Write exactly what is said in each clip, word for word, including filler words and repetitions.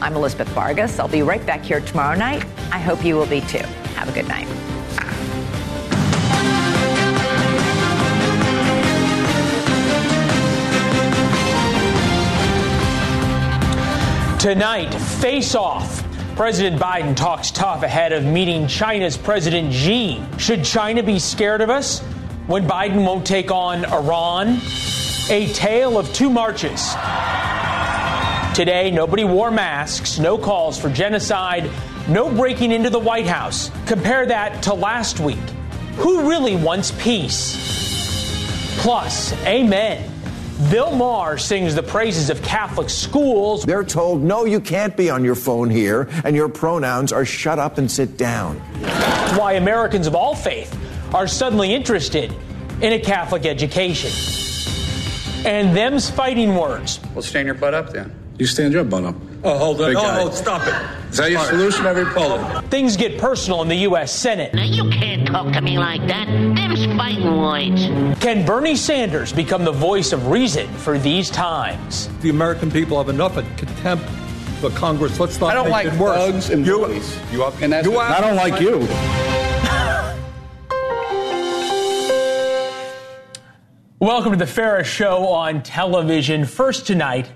I'm Elizabeth Vargas. I'll be right back here tomorrow night. I hope you will be too. Have a good night. Tonight, Face Off. President Biden talks tough ahead of meeting China's President Xi. Should China be scared of us when Biden won't take on Iran? A tale of two marches. Today, nobody wore masks, no calls for genocide, no breaking into the White House. Compare that to last week. Who really wants peace? Plus, amen. Bill Maher sings the praises of Catholic schools. They're told, no, you can't be on your phone here, and your pronouns are shut up and sit down. That's why Americans of all faith are suddenly interested in a Catholic education. And them's fighting words. Well, stand your butt up then. You stand your butt up. Oh, hold on. Oh, hold, stop it. Is that your solution every poll? Things get personal in the U S. Senate. Now, you can't talk to me like that. Them's fighting words. Can Bernie Sanders become the voice of reason for these times? The American people have enough of contempt for Congress. Let's not I don't make like it worse. Thugs and you, movies. You up? And that's you up. I don't like you. Welcome to the Ferris Show on television. First tonight,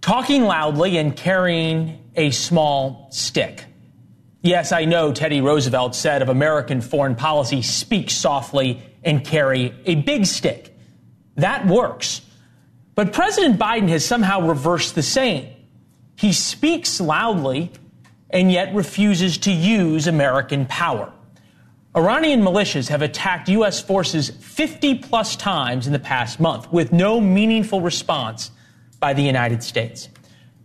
talking loudly and carrying a small stick. Yes, I know Teddy Roosevelt said of American foreign policy, speak softly and carry a big stick. That works. But President Biden has somehow reversed the saying. He speaks loudly and yet refuses to use American power. Iranian militias have attacked U S forces fifty-plus times in the past month with no meaningful response by the United States.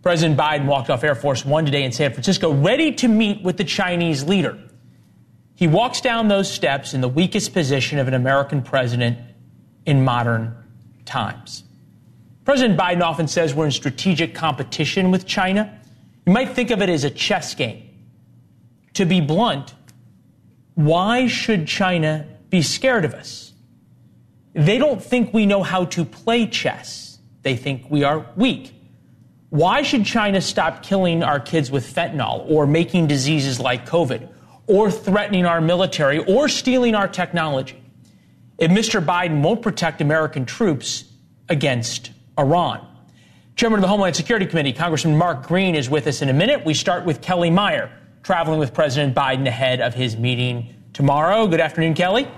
President Biden walked off Air Force One today in San Francisco, ready to meet with the Chinese leader. He walks down those steps in the weakest position of an American president in modern times. President Biden often says we're in strategic competition with China. You might think of it as a chess game. To be blunt, why should China be scared of us? They don't think we know how to play chess. They think we are weak. Why should China stop killing our kids with fentanyl or making diseases like COVID or threatening our military or stealing our technology? If Mister Biden won't protect American troops against Iran. Chairman of the Homeland Security Committee, Congressman Mark Green, is with us in a minute. We start with Kelly Meyer, traveling with President Biden ahead of his meeting tomorrow. Good afternoon, Kelly.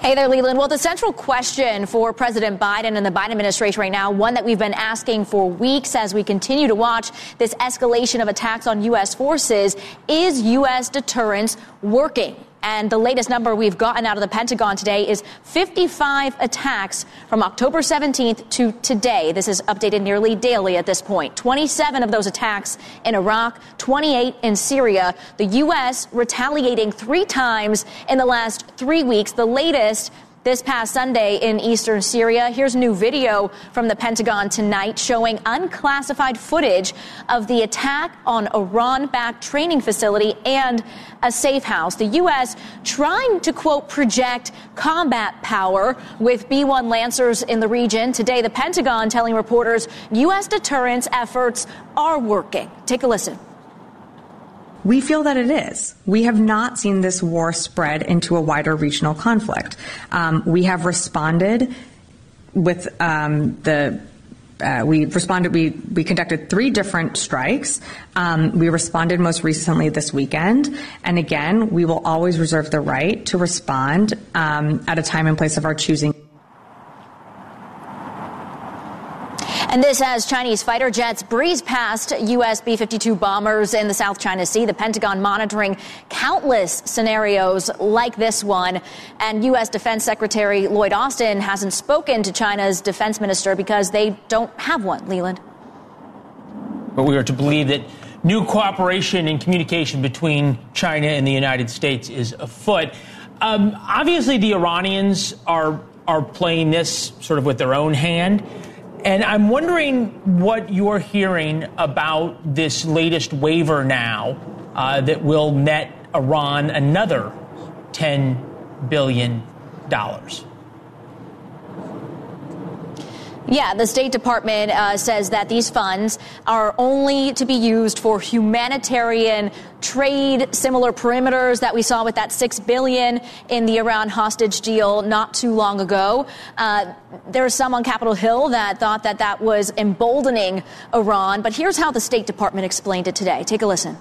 Hey there, Leland. Well, the central question for President Biden and the Biden administration right now, one that we've been asking for weeks as we continue to watch this escalation of attacks on U S forces, is U S deterrence working? And the latest number we've gotten out of the Pentagon today is fifty-five attacks from October seventeenth to today. This is updated nearly daily at this point. twenty-seven of those attacks in Iraq, twenty-eight in Syria. The U S retaliating three times in the last three weeks. The latest this past Sunday in eastern Syria. Here's new video from the Pentagon tonight showing unclassified footage of the attack on Iran-backed training facility and a safe house. The U S trying to, quote, project combat power with B one Lancers in the region. Today, the Pentagon telling reporters U S deterrence efforts are working. Take a listen. We feel that it is. We have not seen this war spread into a wider regional conflict. Um, we have responded with um, the, uh, we responded, we, we conducted three different strikes. Um, we responded most recently this weekend. And again, we will always reserve the right to respond um, at a time and place of our choosing. And this as Chinese fighter jets breeze past U S B fifty-two bombers in the South China Sea. The Pentagon monitoring countless scenarios like this one. And U S Defense Secretary Lloyd Austin hasn't spoken to China's defense minister because they don't have one, Leland. But we are to believe that new cooperation and communication between China and the United States is afoot. Um, obviously, the Iranians are, are playing this sort of with their own hand. And I'm wondering what you're hearing about this latest waiver now uh, that will net Iran another ten billion dollars. Yeah, the State Department uh, says that these funds are only to be used for humanitarian trade, similar perimeters that we saw with that six billion dollars in the Iran hostage deal not too long ago. Uh, there are some on Capitol Hill that thought that that was emboldening Iran. But here's how the State Department explained it today. Take a listen.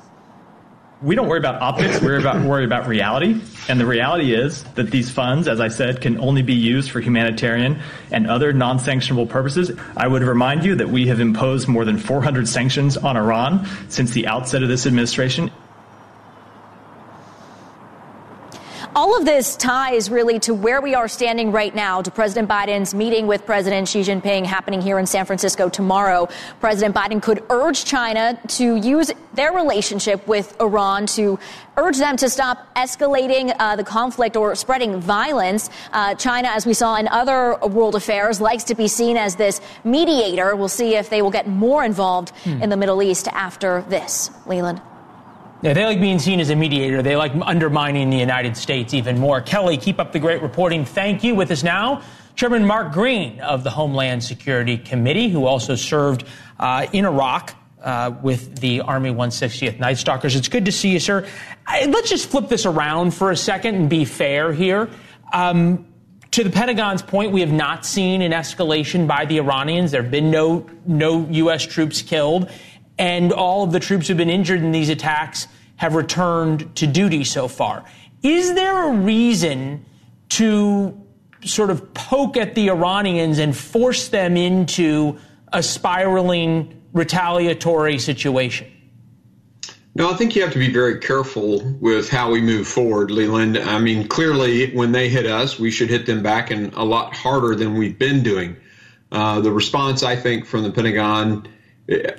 We don't worry about optics. We about, worry about reality. And the reality is that these funds, as I said, can only be used for humanitarian and other non-sanctionable purposes. I would remind you that we have imposed more than four hundred sanctions on Iran since the outset of this administration. All of this ties really to where we are standing right now, to President Biden's meeting with President Xi Jinping happening here in San Francisco tomorrow. President Biden could urge China to use their relationship with Iran to urge them to stop escalating uh, the conflict or spreading violence. Uh, China, as we saw in other world affairs, likes to be seen as this mediator. We'll see if they will get more involved hmm. in the Middle East after this. Leland. Yeah, they like being seen as a mediator. They like undermining the United States even more. Kelly, keep up the great reporting. Thank you. With us now, Chairman Mark Green of the Homeland Security Committee, who also served uh, in Iraq uh, with the Army one hundred sixtieth Night Stalkers. It's good to see you, sir. I, let's just flip this around for a second and be fair here. Um, to the Pentagon's point, we have not seen an escalation by the Iranians. There have been no, no U S troops killed. And all of the troops who've been injured in these attacks have returned to duty so far. Is there a reason to sort of poke at the Iranians and force them into a spiraling retaliatory situation? No, I think you have to be very careful with how we move forward, Leland. I mean, clearly, when they hit us, we should hit them back and a lot harder than we've been doing. Uh, the response, I think, from the Pentagon,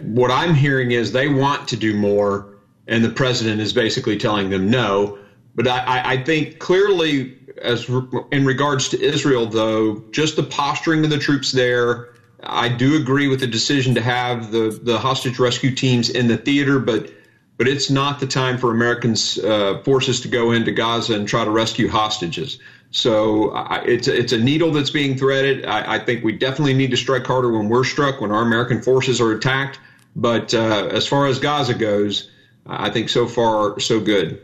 what I'm hearing is they want to do more, and the president is basically telling them no. But I, I think clearly, as re- in regards to Israel, though, just the posturing of the troops there, I do agree with the decision to have the, the hostage rescue teams in the theater, but but it's not the time for American uh, forces to go into Gaza and try to rescue hostages. So I, it's, it's a needle that's being threaded. I, I think we definitely need to strike harder when we're struck, when our American forces are attacked. But uh, as far as Gaza goes, I think so far, so good.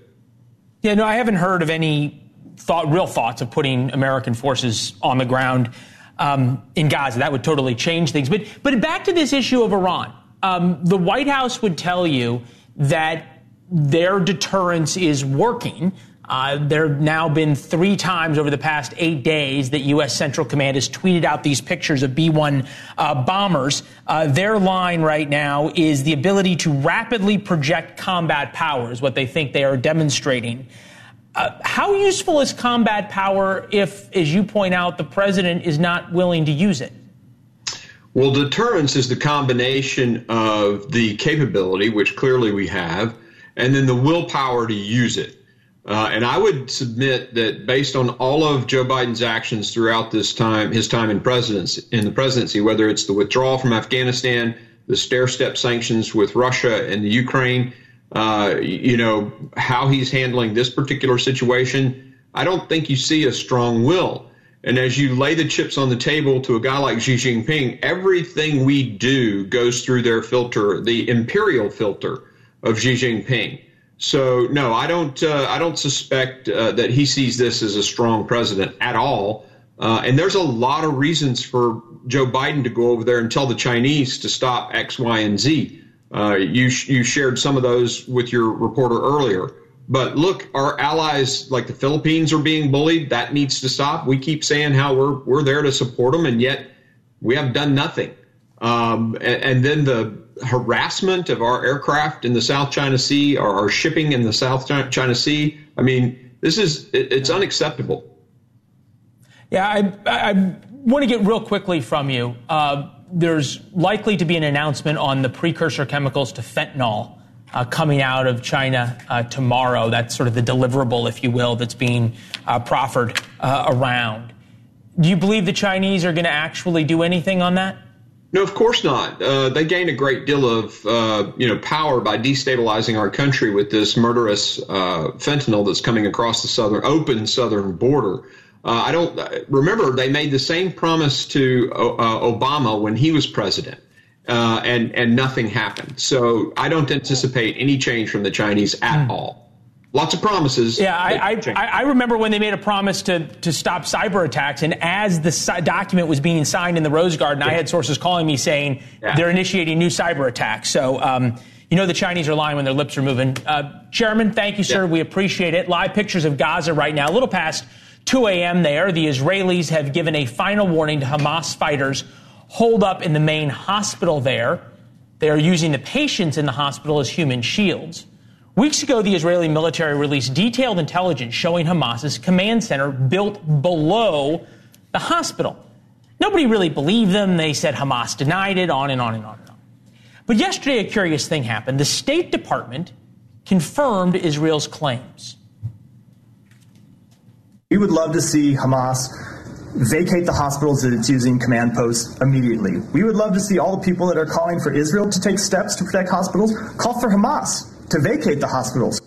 Yeah, no, I haven't heard of any thought, real thoughts of putting American forces on the ground um, in Gaza. That would totally change things. But, but back to this issue of Iran. Um, the White House would tell you that their deterrence is working. Uh, there have now been three times over the past eight days that U S. Central Command has tweeted out these pictures of B one uh, bombers. Uh, their line right now is the ability to rapidly project combat power is what they think they are demonstrating. Uh, how useful is combat power if, as you point out, the president is not willing to use it? Well, deterrence is the combination of the capability, which clearly we have, and then the willpower to use it. Uh, and I would submit that based on all of Joe Biden's actions throughout this time, his time in presidency, in the presidency, whether it's the withdrawal from Afghanistan, the stair-step sanctions with Russia and the Ukraine, uh, you know, how he's handling this particular situation, I don't think you see a strong will. And as you lay the chips on the table to a guy like Xi Jinping, everything we do goes through their filter, the imperial filter of Xi Jinping. So, no, I don't uh, I don't suspect uh, that he sees this as a strong president at all. Uh, and there's a lot of reasons for Joe Biden to go over there and tell the Chinese to stop X, Y, and Z. Uh, you you shared some of those with your reporter earlier. But look, our allies like the Philippines are being bullied. That needs to stop. We keep saying how we're we're there to support them, and yet we have done nothing. Um, and, and then the harassment of our aircraft in the South China Sea or our shipping in the South China Sea. I mean, this is it, it's unacceptable. Yeah, I, I, I want to get real quickly from you. Uh, there's likely to be an announcement on the precursor chemicals to fentanyl uh, coming out of China uh, tomorrow. That's sort of the deliverable, if you will, that's being uh, proffered uh, around. Do you believe the Chinese are going to actually do anything on that? No, of course not. Uh, they gained a great deal of, uh, you know, power by destabilizing our country with this murderous uh, fentanyl that's coming across the southern open southern border. Uh, I don't remember. They made the same promise to uh, Obama when he was president, uh, and and nothing happened. So I don't anticipate any change from the Chinese at mm. all. Lots of promises. Yeah, I, I I remember when they made a promise to to stop cyber attacks, and as the document was being signed in the Rose Garden, yeah. I had sources calling me saying yeah. they're initiating new cyber attacks. So. Um, You know the Chinese are lying when their lips are moving. Uh, Chairman, thank you, sir. Yeah. We appreciate it. Live pictures of Gaza right now, a little past two a.m. there. The Israelis have given a final warning to Hamas fighters holed up in the main hospital there. They are using the patients in the hospital as human shields. Weeks ago, the Israeli military released detailed intelligence showing Hamas's command center built below the hospital. Nobody really believed them. They said Hamas denied it, on and on and on. But yesterday, a curious thing happened. The State Department confirmed Israel's claims. We would love to see Hamas vacate the hospitals that it's using command posts immediately. We would love to see all the people that are calling for Israel to take steps to protect hospitals call for Hamas to vacate the hospitals.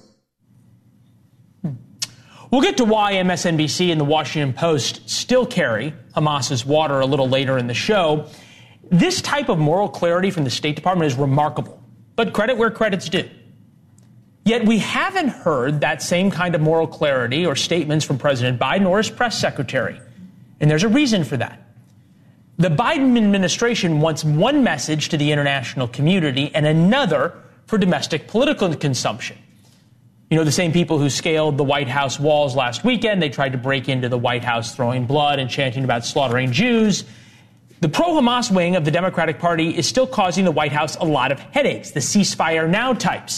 Hmm. We'll get to why M S N B C and the Washington Post still carry Hamas's water a little later in the show. This type of moral clarity from the State Department is remarkable, but credit where credit's due. Yet we haven't heard that same kind of moral clarity or statements from President Biden or his press secretary, and there's a reason for that. The Biden administration wants one message to the international community and another for domestic political consumption. You know, the same people who scaled the White House walls last weekend, they tried to break into the White House throwing blood and chanting about slaughtering Jews. The pro-Hamas wing of the Democratic Party is still causing the White House a lot of headaches. The ceasefire now types.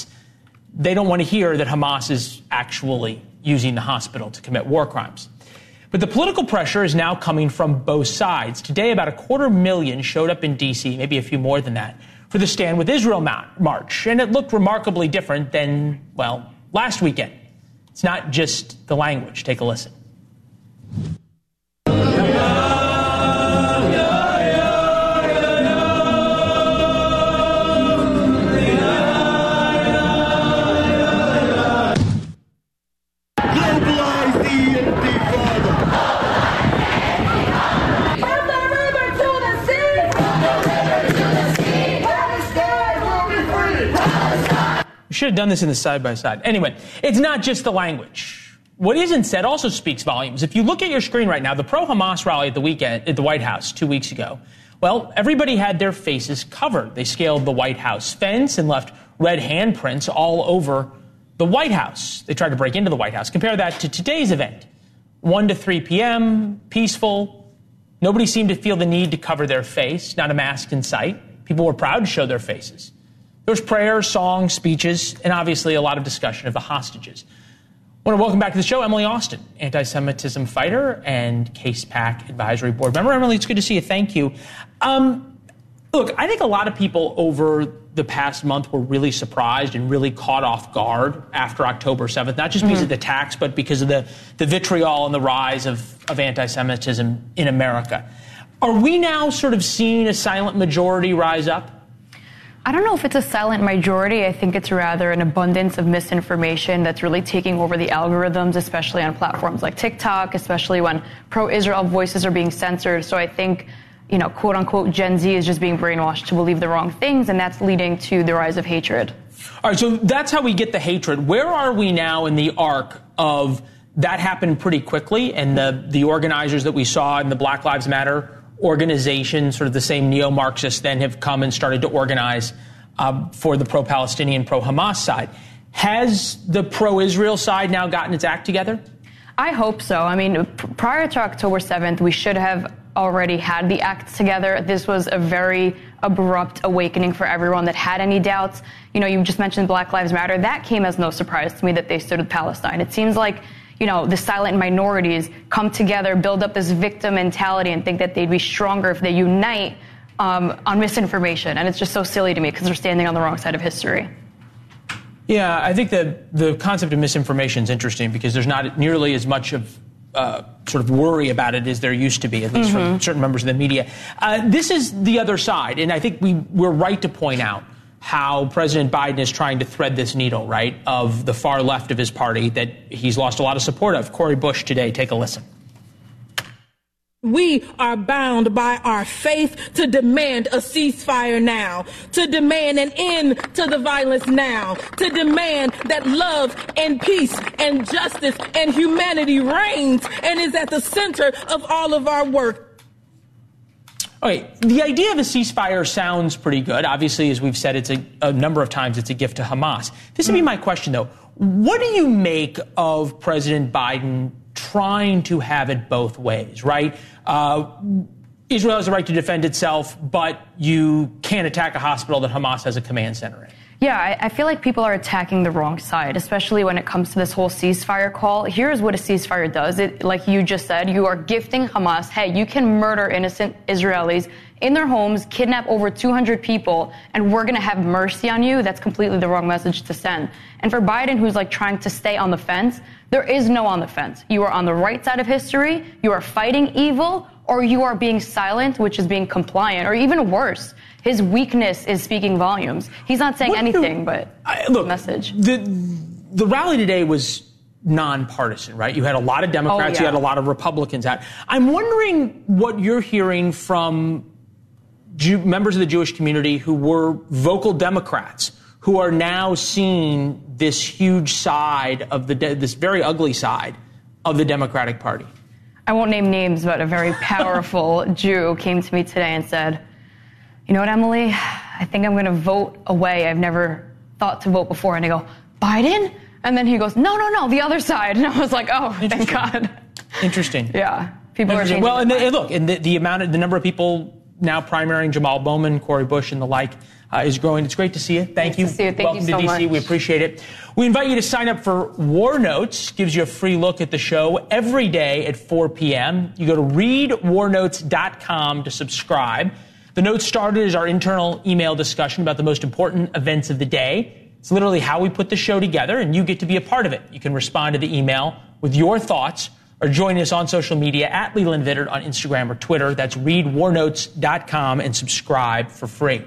They don't want to hear that Hamas is actually using the hospital to commit war crimes. But the political pressure is now coming from both sides. Today, about a quarter million showed up in D C, maybe a few more than that, for the Stand With Israel march. And it looked remarkably different than, well, last weekend. It's not just the language. Take a listen. Should have done this in the side-by-side. Anyway, it's not just the language. What isn't said also speaks volumes. If you look at your screen right now, the pro-Hamas rally at the weekend at the White House two weeks ago, well, everybody had their faces covered. They scaled the White House fence and left red handprints all over the White House. They tried to break into the White House. Compare that to today's event. one to three p.m., peaceful. Nobody seemed to feel the need to cover their face, not a mask in sight. People were proud to show their faces. There was prayer, songs, speeches, and obviously a lot of discussion of the hostages. I want to welcome back to the show Emily Austin, anti-Semitism fighter and CASE PAC advisory board member. Emily, it's good to see you. Thank you. Um, look, I think a lot of people over the past month were really surprised and really caught off guard after October seventh, not just because mm-hmm. of the attacks, but because of the, the vitriol and the rise of, of anti-Semitism in America. Are we now sort of seeing a silent majority rise up? I don't know if it's a silent majority. I think it's rather an abundance of misinformation that's really taking over the algorithms, especially on platforms like TikTok, especially when pro-Israel voices are being censored. So I think, you know, quote unquote, Gen Z is just being brainwashed to believe the wrong things, and that's leading to the rise of hatred. All right, so that's how we get the hatred. Where are we now in the arc of that happened pretty quickly, and the, the organizers that we saw in the Black Lives Matter organizations, sort of the same neo-Marxists, then have come and started to organize um, for the pro-Palestinian, pro-Hamas side. Has the pro-Israel side now gotten its act together? I hope so. I mean, prior to October seventh, we should have already had the act together. This was a very abrupt awakening for everyone that had any doubts. You know, you just mentioned Black Lives Matter. That came as no surprise to me that they stood with Palestine. It seems like you know, the silent minorities come together, build up this victim mentality and think that they'd be stronger if they unite um, on misinformation. And it's just so silly to me because they're standing on the wrong side of history. Yeah, I think that the concept of misinformation is interesting because there's not nearly as much of uh, sort of worry about it as there used to be, at least mm-hmm. from certain members of the media. Uh, this is the other side. And I think we, we're right to point out how President Biden is trying to thread this needle, right, of the far left of his party that he's lost a lot of support of. Cori Bush today, take a listen. We are bound by our faith to demand a ceasefire now, to demand an end to the violence now, to demand that love and peace and justice and humanity reigns and is at the center of all of our work. Okay, the idea of a ceasefire sounds pretty good. Obviously, as we've said, it's a, a number of times it's a gift to Hamas. This would be my question, though. What do you make of President Biden trying to have it both ways, right? Uh, Israel has the right to defend itself, but you can't attack a hospital that Hamas has a command center in. Yeah, I, I feel like people are attacking the wrong side, especially when it comes to this whole ceasefire call. Here's what a ceasefire does. It, like you just said, you are gifting Hamas, hey, you can murder innocent Israelis in their homes, kidnap over two hundred people, and we're going to have mercy on you. That's completely the wrong message to send. And for Biden, who's like trying to stay on the fence, there is no on the fence. You are on the right side of history. You are fighting evil, or you are being silent, which is being compliant, or even worse. His weakness is speaking volumes. He's not saying what anything, the, but I, look, message. The the rally today was nonpartisan, right? You had a lot of Democrats, oh, yeah. You had a lot of Republicans out. I'm wondering what you're hearing from Jew, members of the Jewish community who were vocal Democrats, who are now seeing this huge side of the this very ugly side of the Democratic Party. I won't name names, but a very powerful Jew came to me today and said, you know what, Emily, I think I'm going to vote away. I've never thought to vote before. And I go, Biden? And then he goes, no, no, no, the other side. And I was like, oh, thank God. Interesting. Yeah. People are changing. Well, and the, look, and the, the amount of the number of people now primarying Jamal Bowman, Cori Bush, and the like uh, is growing. It's great to see you. Thank nice you. To see you. Thank Welcome you so to D C. Much. We appreciate it. We invite you to sign up for War Notes. Gives you a free look at the show every day at four p.m. You go to read war notes dot com to subscribe. The notes started as our internal email discussion about the most important events of the day. It's literally how we put the show together, and you get to be a part of it. You can respond to the email with your thoughts or join us on social media at Leland Vittert on Instagram or Twitter. That's read war notes dot com and subscribe for free.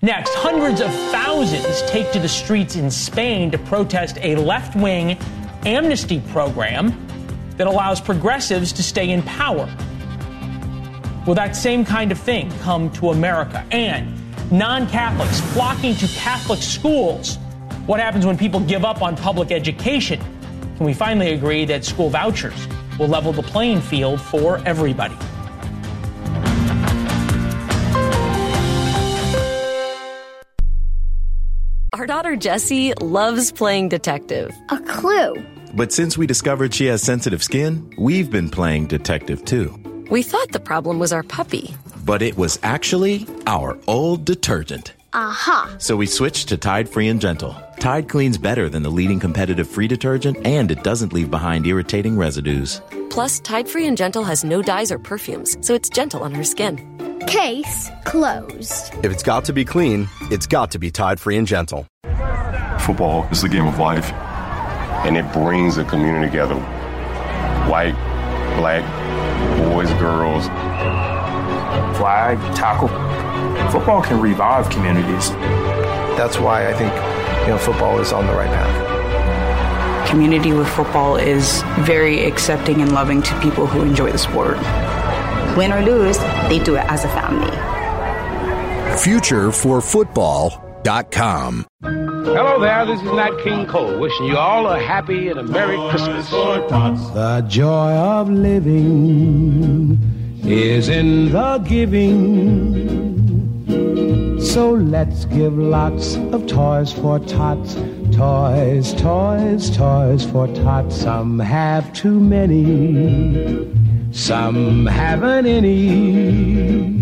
Next, hundreds of thousands take to the streets in Spain to protest a left-wing amnesty program that allows progressives to stay in power. Will that same kind of thing come to America? And non-Catholics flocking to Catholic schools. What happens when people give up on public education? Can we finally agree that school vouchers will level the playing field for everybody? Our daughter Jessie loves playing detective. A clue. But since we discovered she has sensitive skin, we've been playing detective too. We thought the problem was our puppy. But it was actually our old detergent. Aha. Uh-huh. So we switched to Tide Free and Gentle. Tide cleans better than the leading competitive free detergent, and it doesn't leave behind irritating residues. Plus, Tide Free and Gentle has no dyes or perfumes, so it's gentle on her skin. Case closed. If it's got to be clean, it's got to be Tide Free and Gentle. Football is the game of life, and it brings the community together. White, black, boys, girls. Flag, tackle. Football can revive communities. That's why I think, you know, football is on the right path. Community with football is very accepting and loving to people who enjoy the sport. Win or lose, they do it as a family. future for football dot com. Hello there, this is Nat King Cole, wishing you all a happy and a Merry Christmas. The joy of living is in the giving. So let's give lots of toys for tots. Toys, toys, toys for tots. Some have too many, some haven't any.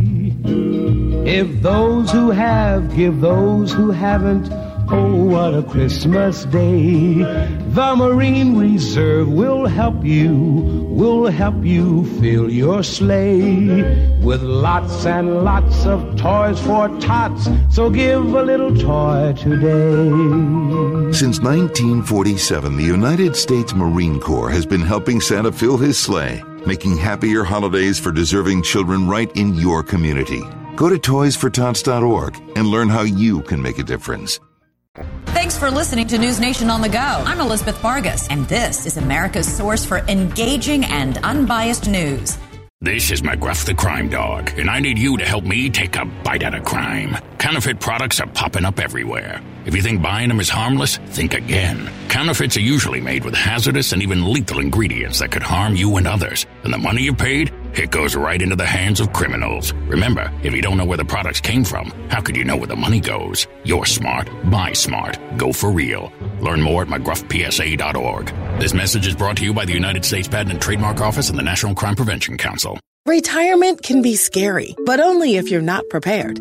If those who have give those who haven't, oh, what a Christmas day. The Marine Reserve will help you, will help you fill your sleigh with lots and lots of toys for tots. So give a little toy today. Since nineteen forty-seven, the United States Marine Corps has been helping Santa fill his sleigh, making happier holidays for deserving children right in your community. Go to toys for tots dot org and learn how you can make a difference. Thanks for listening to News Nation on the Go. I'm Elizabeth Vargas, and this is America's source for engaging and unbiased news. This is McGruff the Crime Dog, and I need you to help me take a bite out of crime. Counterfeit products are popping up everywhere. If you think buying them is harmless, think again. Counterfeits are usually made with hazardous and even lethal ingredients that could harm you and others. And the money you paid? It goes right into the hands of criminals. Remember, if you don't know where the products came from, how could you know where the money goes? You're smart. Buy smart. Go for real. Learn more at mcgruff p s a dot org. This message is brought to you by the United States Patent and Trademark Office and the National Crime Prevention Council. Retirement can be scary, but only if you're not prepared.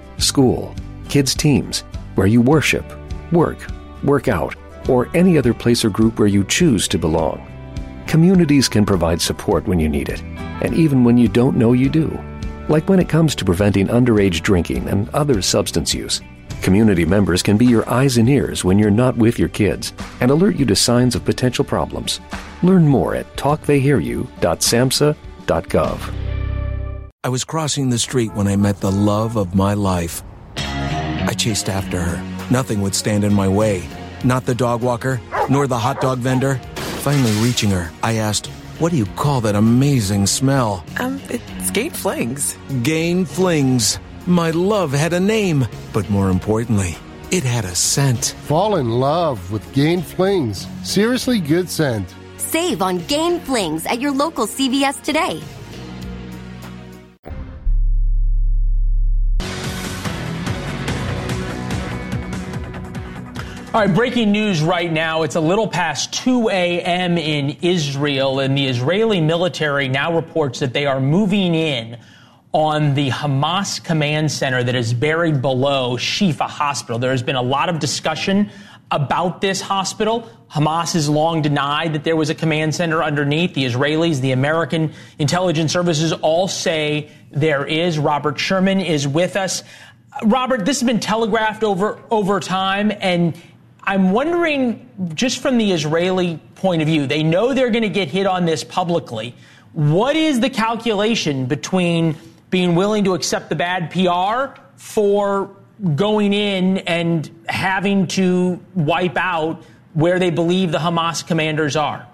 school, kids' teams, where you worship, work, work out, or any other place or group where you choose to belong. Communities can provide support when you need it, and even when you don't know you do. Like when it comes to preventing underage drinking and other substance use, community members can be your eyes and ears when you're not with your kids and alert you to signs of potential problems. Learn more at talk they hear you dot samhsa dot gov. I was crossing the street when I met the love of my life. I chased after her. Nothing would stand in my way. Not the dog walker, nor the hot dog vendor. Finally reaching her, I asked, "What do you call that amazing smell?" Um, it's Gain Flings. Gain Flings. My love had a name, but more importantly, it had a scent. Fall in love with Gain Flings. Seriously good scent. Save on Gain Flings at your local C V S today. All right, breaking news right now. It's a little past two a.m. in Israel, and the Israeli military now reports that they are moving in on the Hamas command center that is buried below Shifa Hospital. There has been a lot of discussion about this hospital. Hamas has long denied that there was a command center underneath. The Israelis, the American intelligence services all say there is. Robert Sherman is with us. Robert, this has been telegraphed over, over time, and I'm wondering, just from the Israeli point of view, they know they're going to get hit on this publicly. What is the calculation between being willing to accept the bad P R for going in and having to wipe out where they believe the Hamas commanders are?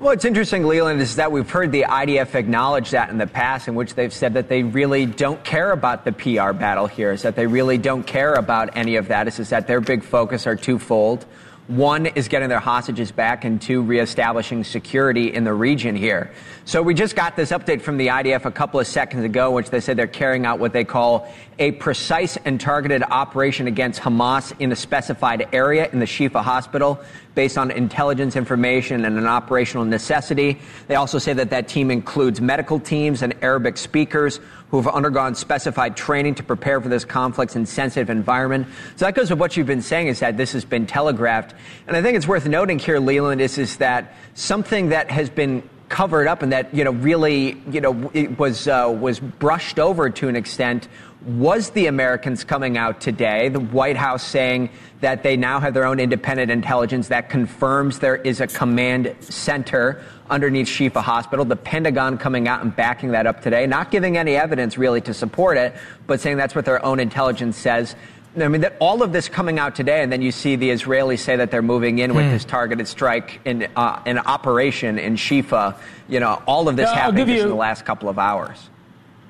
Well, it's interesting, Leland, is that we've heard the I D F acknowledge that in the past, in which they've said that they really don't care about the P R battle here, is that they really don't care about any of that. It's just that their big focus are twofold. One is getting their hostages back, and two, reestablishing security in the region here. So we just got this update from the I D F a couple of seconds ago, which they said they're carrying out what they call a precise and targeted operation against Hamas in a specified area in the Shifa Hospital based on intelligence information and an operational necessity. They also say that that team includes medical teams and Arabic speakers who have undergone specified training to prepare for this complex and sensitive environment. So that goes with what you've been saying, is that this has been telegraphed. And I think it's worth noting here, Leland, is, is that something that has been covered up and that, you know, really, you know, it was uh, was brushed over to an extent was the Americans coming out today, the White House saying that they now have their own independent intelligence that confirms there is a command center underneath Shifa Hospital, the Pentagon coming out and backing that up today, not giving any evidence really to support it, but saying that's what their own intelligence says. I mean, that all of this coming out today, and then you see the Israelis say that they're moving in with mm. this targeted strike in uh, an operation in Shifa. You know, all of this no, happened just you, in the last couple of hours.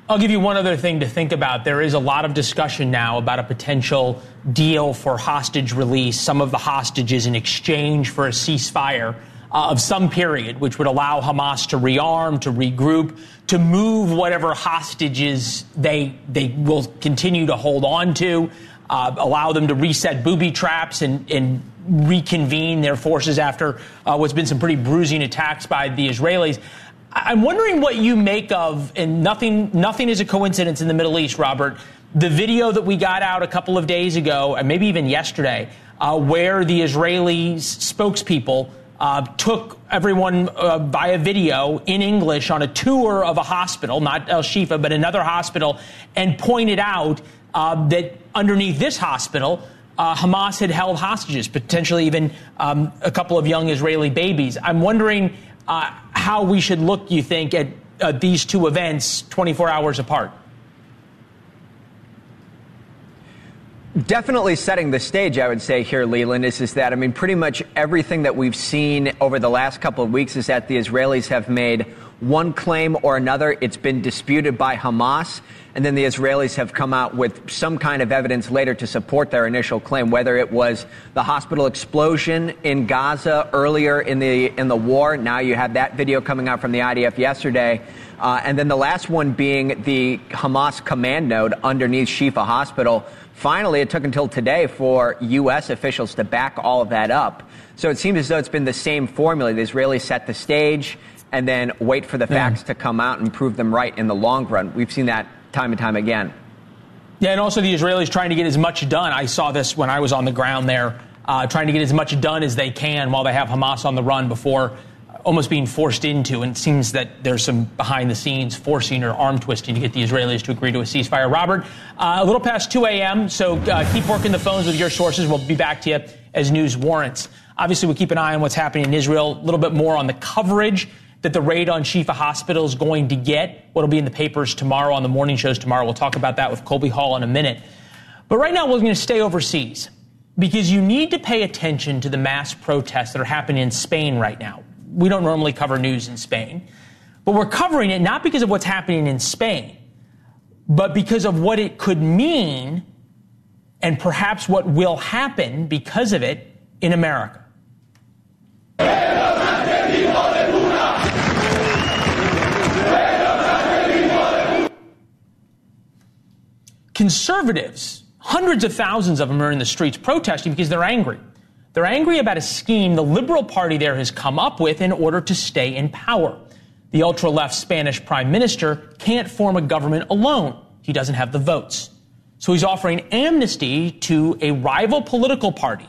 I'll give you one other thing to think about. There is a lot of discussion now about a potential deal for hostage release, some of the hostages in exchange for a ceasefire uh, of some period, which would allow Hamas to rearm, to regroup, to move whatever hostages they they will continue to hold on to. Uh, allow them to reset booby traps and, and reconvene their forces after uh, what's been some pretty bruising attacks by the Israelis. I'm wondering what you make of, and nothing nothing is a coincidence in the Middle East, Robert, the video that we got out a couple of days ago, and maybe even yesterday, uh, where the Israeli spokespeople uh, took everyone uh, via video in English on a tour of a hospital, not El Shifa, but another hospital, and pointed out uh, that underneath this hospital, uh, Hamas had held hostages, potentially even um, a couple of young Israeli babies. I'm wondering uh, how we should look, you think, at uh, these two events twenty-four hours apart. Definitely setting the stage, I would say here, Leland, is, is that, I mean, pretty much everything that we've seen over the last couple of weeks is that the Israelis have made one claim or another. It's been disputed by Hamas, and then the Israelis have come out with some kind of evidence later to support their initial claim, whether it was the hospital explosion in Gaza earlier in the in the war. Now you have that video coming out from the I D F yesterday. Uh, and then the last one being the Hamas command node underneath Shifa Hospital. Finally, it took until today for U S officials to back all of that up. So it seems as though it's been the same formula. The Israelis set the stage and then wait for the facts yeah. to come out and prove them right in the long run. We've seen that time and time again. Yeah, and also the Israelis trying to get as much done. I saw this when I was on the ground there, uh, trying to get as much done as they can while they have Hamas on the run before almost being forced into, and it seems that there's some behind-the-scenes forcing or arm-twisting to get the Israelis to agree to a ceasefire. Robert, uh, a little past two a.m., so uh, keep working the phones with your sources. We'll be back to you as news warrants. Obviously, we keep an eye on what's happening in Israel, a little bit more on the coverage that the raid on Shifa Hospital is going to get, what'll be in the papers tomorrow, on the morning shows tomorrow. We'll talk about that with Colby Hall in a minute. But right now, we're going to stay overseas because you need to pay attention to the mass protests that are happening in Spain right now. We don't normally cover news in Spain, but we're covering it not because of what's happening in Spain, but because of what it could mean and perhaps what will happen because of it in America. Conservatives, hundreds of thousands of them, are in the streets protesting because they're angry. They're angry about a scheme the Liberal Party there has come up with in order to stay in power. The ultra-left Spanish prime minister can't form a government alone. He doesn't have the votes. So he's offering amnesty to a rival political party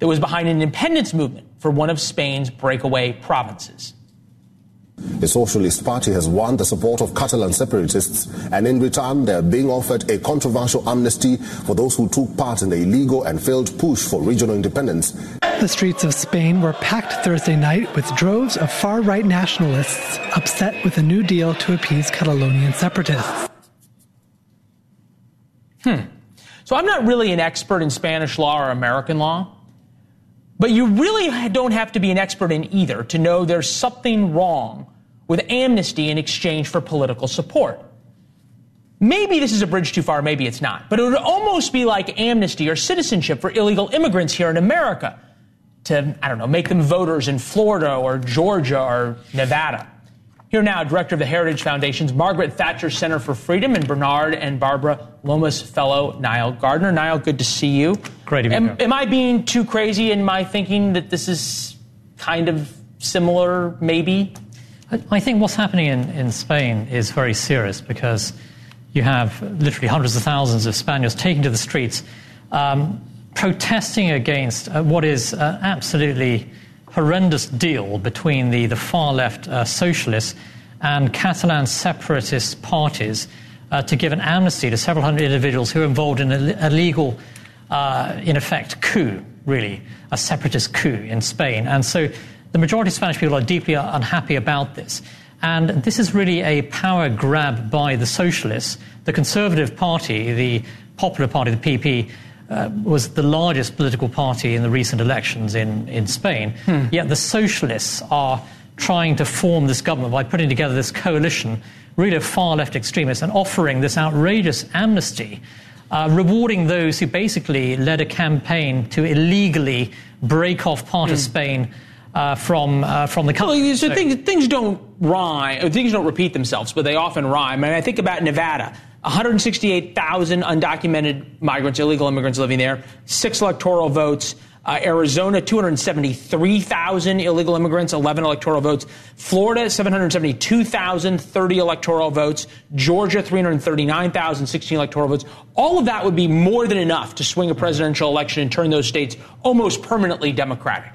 that was behind an independence movement for one of Spain's breakaway provinces. The Socialist Party has won the support of Catalan separatists, and in return they are being offered a controversial amnesty for those who took part in the illegal and failed push for regional independence. The streets of Spain were packed Thursday night with droves of far-right nationalists upset with a new deal to appease Catalonian separatists. Hmm. So I'm not really an expert in Spanish law or American law, but you really don't have to be an expert in either to know there's something wrong with amnesty in exchange for political support. Maybe this is a bridge too far, maybe it's not. But it would almost be like amnesty or citizenship for illegal immigrants here in America to, I don't know, make them voters in Florida or Georgia or Nevada. Here now, Director of the Heritage Foundation's Margaret Thatcher Center for Freedom and Bernard and Barbara Lomas Fellow Niall Gardner. Niall, good to see you. Great to be here. Am I being too crazy in my thinking that this is kind of similar, maybe? I, I think what's happening in, in Spain is very serious because you have literally hundreds of thousands of Spaniards taking to the streets, um, protesting against uh, what is uh, absolutely horrendous deal between the, the far-left uh, socialist and Catalan separatist parties uh, to give an amnesty to several hundred individuals who are involved in an illegal, uh, in effect, coup, really, a separatist coup in Spain. And so the majority of Spanish people are deeply unhappy about this. And this is really a power grab by the socialists. The Conservative Party, the Popular Party, the P P, Uh, was the largest political party in the recent elections in, in Spain. Hmm. Yet the socialists are trying to form this government by putting together this coalition, really of far-left extremists, and offering this outrageous amnesty, uh, rewarding those who basically led a campaign to illegally break off part hmm. of Spain uh, from uh, from the country. Well, so so things, things don't rhyme, things don't repeat themselves, but they often rhyme. And I think about Nevada. one hundred sixty-eight thousand undocumented migrants, illegal immigrants living there, six electoral votes. Uh, Arizona, two hundred seventy-three thousand illegal immigrants, eleven electoral votes. Florida, seven hundred seventy-two thousand, thirty electoral votes. Georgia, three hundred thirty-nine thousand, sixteen electoral votes. All of that would be more than enough to swing a presidential election and turn those states almost permanently Democratic.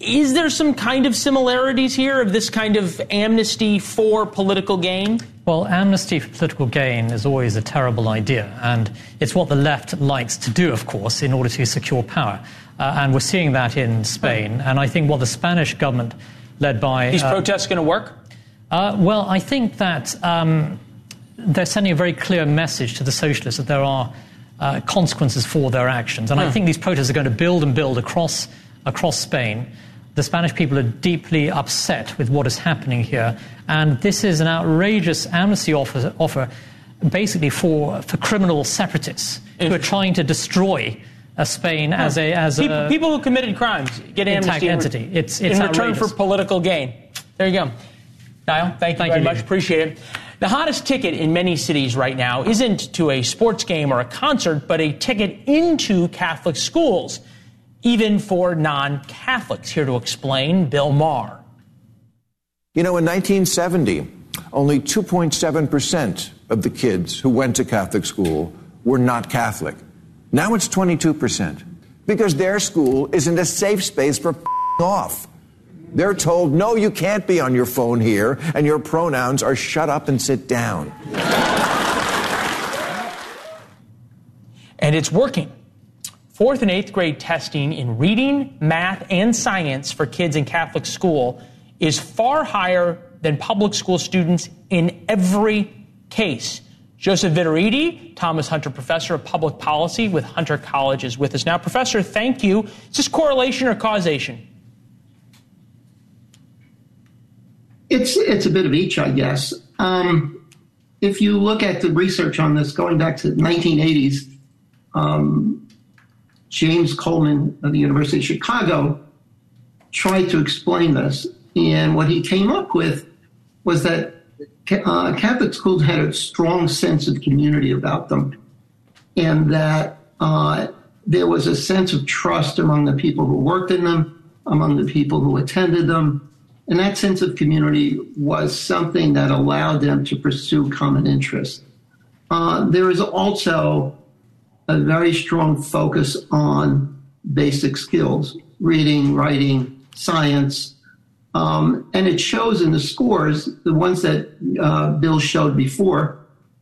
Is there some kind of similarities here of this kind of amnesty for political gain? Well, amnesty for political gain is always a terrible idea, and it's what the left likes to do, of course, in order to secure power. Uh, and we're seeing that in Spain. And I think what the Spanish government led by... These um, protests going to work? Uh, well, I think that um, they're sending a very clear message to the socialists that there are uh, consequences for their actions. And hmm. I think these protests are going to build and build across across Spain. The Spanish people are deeply upset with what is happening here. And this is an outrageous amnesty offer, offer basically for, for criminal separatists if. who are trying to destroy uh, Spain no. as a... as people, a people who committed crimes get amnesty entity. In, it's, it's in return for political gain. There you go. Niall, thank you thank very you, much. David. Appreciate it. The hottest ticket in many cities right now isn't to a sports game or a concert, but a ticket into Catholic schools, even for non-Catholics. Here to explain, Bill Maher. You know, in nineteen seventy, only two point seven percent of the kids who went to Catholic school were not Catholic. Now it's twenty-two percent, because their school isn't a safe space for f***ing off. They're told, no, you can't be on your phone here, and your pronouns are shut up and sit down. And it's working. Fourth and eighth grade testing in reading, math, and science for kids in Catholic school is far higher than public school students in every case. Joseph Viteritti, Thomas Hunter Professor of Public Policy with Hunter College, is with us now. Professor, thank you. Is this correlation or causation? It's, it's a bit of each, I guess. Um, if you look at the research on this, going back to the nineteen eighties, um, James Coleman of the University of Chicago tried to explain this. And what he came up with was that uh, Catholic schools had a strong sense of community about them, and that uh, there was a sense of trust among the people who worked in them, among the people who attended them. And that sense of community was something that allowed them to pursue common interests. Uh, there is also a very strong focus on basic skills, reading, writing, science. Um, and it shows in the scores, the ones that uh, Bill showed before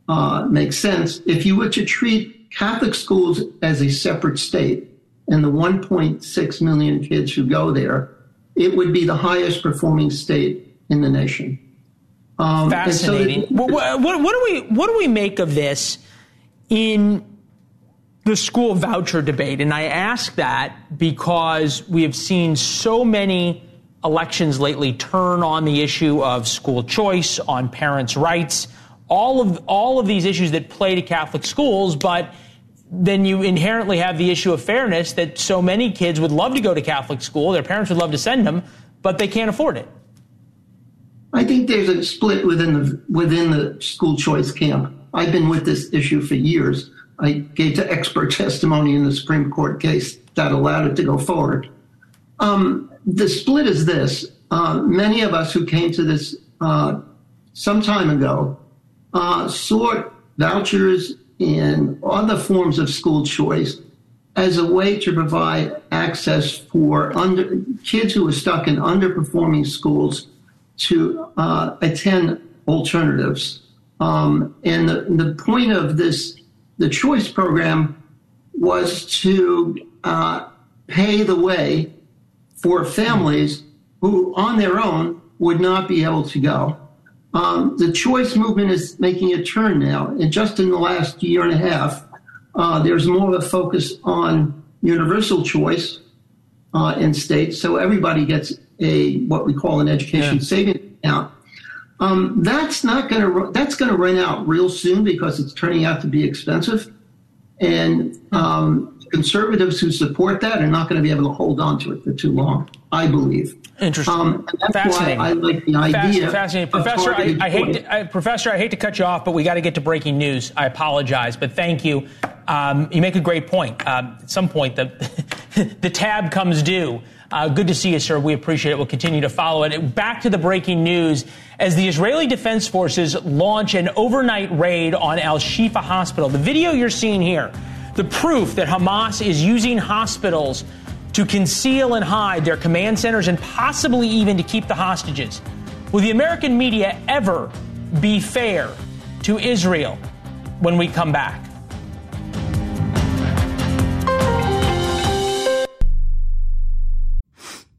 uh, make sense. If you were to treat Catholic schools as a separate state and the one point six million kids who go there, it would be the highest performing state in the nation. Um, Fascinating. And so it, what, what, what, do we, what do we make of this in the school voucher debate? And I ask that because we have seen so many elections lately turn on the issue of school choice, on parents' rights, all of all of these issues that play to Catholic schools. But then you inherently have the issue of fairness, that so many kids would love to go to Catholic school, their parents would love to send them, but they can't afford it. I think there's a split within the within the school choice camp. I've been with this issue for years. I gave to expert testimony in the Supreme Court case that allowed it to go forward. Um, the split is this. Uh, many of us who came to this uh, some time ago uh, saw vouchers and other forms of school choice as a way to provide access for under, kids who were stuck in underperforming schools to uh, attend alternatives. Um, and the, the point of this The choice program was to uh, pay the way for families who on their own would not be able to go. Um, the choice movement is making a turn now. And just in the last year and a half, uh, there's more of a focus on universal choice uh, in states. So everybody gets a what we call an education yeah. savings account. Um, that's not going to that's going to run out real soon because it's turning out to be expensive, and um, conservatives who support that are not going to be able to hold on to it for too long, I believe. Interesting. Um, and that's fascinating. Why I like the idea. Fascinating, Professor. I, I hate to, I, Professor. I hate to cut you off, but we got to get to breaking news. I apologize, but thank you. Um, you make a great point. Um, at some point, the the tab comes due. Uh, good to see you, sir. We appreciate it. We'll continue to follow it. Back to the breaking news. As the Israeli Defense Forces launch an overnight raid on Al-Shifa Hospital, the video you're seeing here, the proof that Hamas is using hospitals to conceal and hide their command centers and possibly even to keep the hostages. Will the American media ever be fair to Israel when we come back?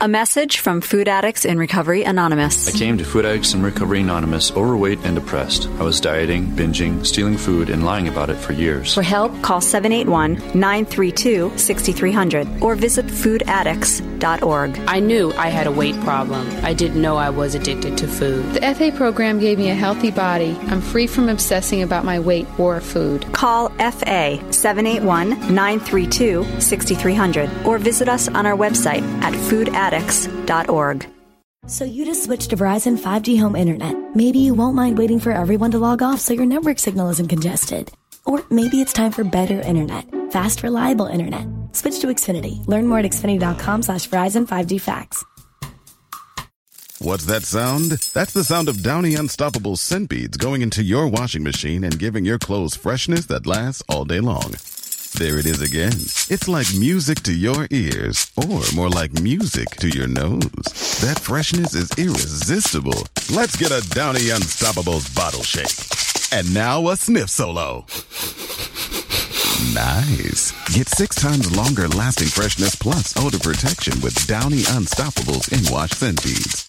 A message from Food Addicts in Recovery Anonymous. I came to Food Addicts in Recovery Anonymous overweight and depressed. I was dieting, binging, stealing food, and lying about it for years. For help, call seven eight one, nine three two, six three zero zero or visit food addicts dot org. I knew I had a weight problem. I didn't know I was addicted to food. The F A program gave me a healthy body. I'm free from obsessing about my weight or food. Call F A seven eight one, nine three two, six three zero zero or visit us on our website at food addicts dot org. addicts dot org. So you just switched to Verizon five G home internet. Maybe you won't mind waiting for everyone to log off so your network signal isn't congested. Or maybe it's time for better internet, fast, reliable internet. Switch to Xfinity. Learn more at Xfinity dot com slash Verizon five G facts. What's that sound? That's the sound of Downy Unstoppable scent beads going into your washing machine and giving your clothes freshness that lasts all day long. There it is again. It's like music to your ears, or more like music to your nose. That freshness is irresistible. Let's get a Downy Unstoppables bottle shake. And now a sniff solo. Nice. Get six times longer lasting freshness plus odor protection with Downy Unstoppables in-wash scent beads.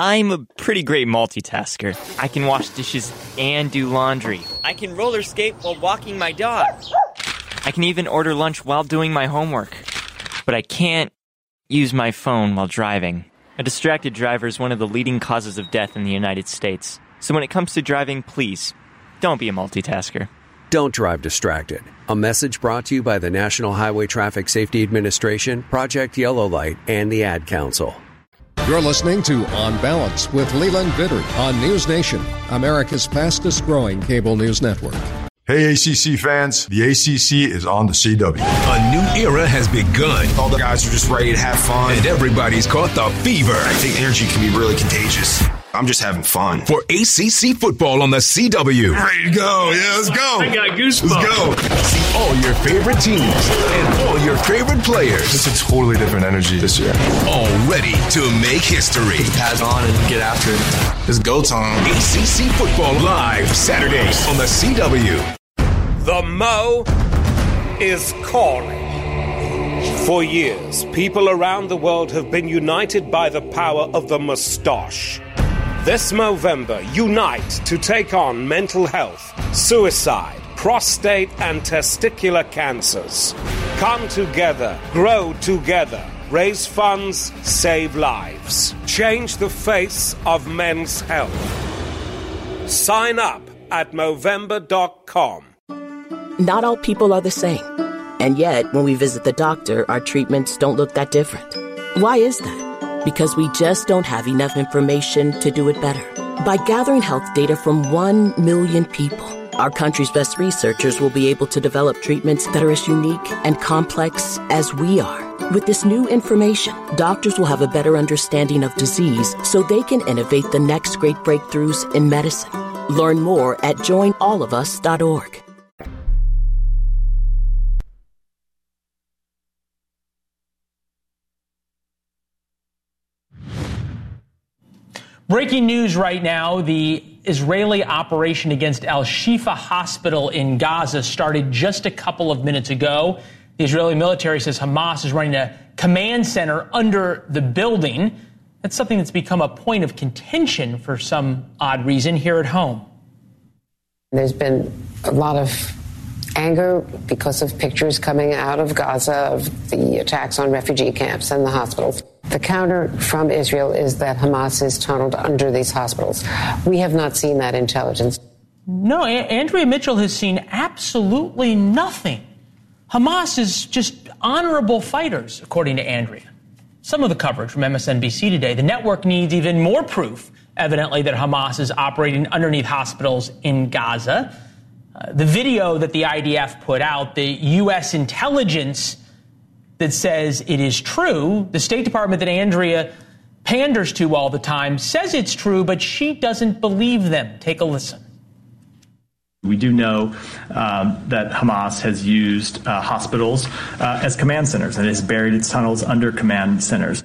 I'm a pretty great multitasker. I can wash dishes and do laundry. I can roller skate while walking my dog. I can even order lunch while doing my homework. But I can't use my phone while driving. A distracted driver is one of the leading causes of death in the United States. So when it comes to driving, please, don't be a multitasker. Don't drive distracted. A message brought to you by the National Highway Traffic Safety Administration, Project Yellow Light, and the Ad Council. You're listening to On Balance with Leland Vittert on News Nation, America's fastest-growing cable news network. Hey, A C C fans, the A C C is on the C W. A new era has begun. All the guys are just ready to have fun, and everybody's caught the fever. I think energy can be really contagious. I'm just having fun. For A C C football on the C W. Ready to go. Yeah, let's go. I got goosebumps. Let's go. See all your favorite teams and all your favorite players. It's a totally different energy this year. All ready to make history. Just pass on and get after it. It's go time. A C C football live Saturdays on the C W. The Mo is calling. For years, people around the world have been united by the power of the mustache. This Movember, unite to take on mental health, suicide, prostate and testicular cancers. Come together, grow together, raise funds, save lives. Change the face of men's health. Sign up at Movember dot com. Not all people are the same. And yet, when we visit the doctor, our treatments don't look that different. Why is that? Because we just don't have enough information to do it better. By gathering health data from one million people, our country's best researchers will be able to develop treatments that are as unique and complex as we are. With this new information, doctors will have a better understanding of disease so they can innovate the next great breakthroughs in medicine. Learn more at join all of us dot org. Breaking news right now, the Israeli operation against Al-Shifa Hospital in Gaza started just a couple of minutes ago. The Israeli military says Hamas is running a command center under the building. That's something that's become a point of contention for some odd reason here at home. There's been a lot of anger because of pictures coming out of Gaza of the attacks on refugee camps and the hospitals. The counter from Israel is that Hamas is tunneled under these hospitals. We have not seen that intelligence. No, A- Andrea Mitchell has seen absolutely nothing. Hamas is just honorable fighters, according to Andrea. Some of the coverage from M S N B C today, the network needs even more proof, evidently, that Hamas is operating underneath hospitals in Gaza. Uh, the video that the I D F put out, the U S intelligence that says it is true, the State Department that Andrea panders to all the time says it's true, but she doesn't believe them. Take a listen. We do know um, that Hamas has used uh, hospitals uh, as command centers and has buried its tunnels under command centers.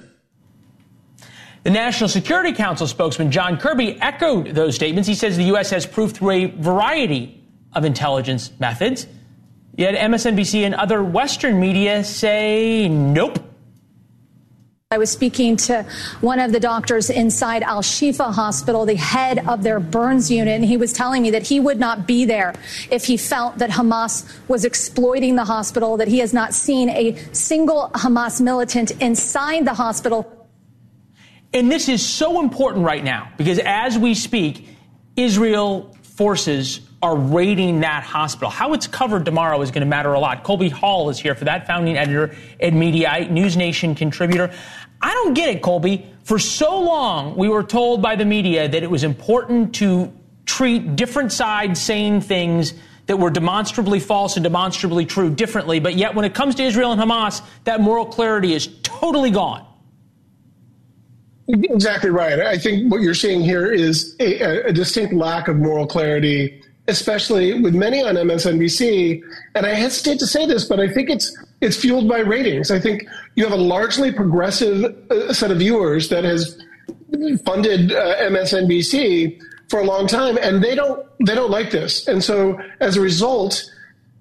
The National Security Council spokesman John Kirby echoed those statements. He says the U S has proof through a variety of intelligence methods. Yet M S N B C and other Western media say nope. I was speaking to one of the doctors inside Al-Shifa Hospital, the head of their burns unit, and he was telling me that he would not be there if he felt that Hamas was exploiting the hospital, that he has not seen a single Hamas militant inside the hospital. And this is so important right now, because as we speak, Israel forces are raiding that hospital. How it's covered tomorrow is going to matter a lot. Colby Hall is here for that, founding editor at Mediaite, News Nation contributor. I don't get it, Colby. For so long, we were told by the media that it was important to treat different sides saying things that were demonstrably false and demonstrably true differently. But yet when it comes to Israel and Hamas, that moral clarity is totally gone. Exactly right. I think what you're seeing here is a, a distinct lack of moral clarity, especially with many on M S N B C. And I hesitate to say this, but I think it's it's fueled by ratings. I think you have a largely progressive uh, set of viewers that has funded uh, M S N B C for a long time, and they don't they don't like this. And so as a result,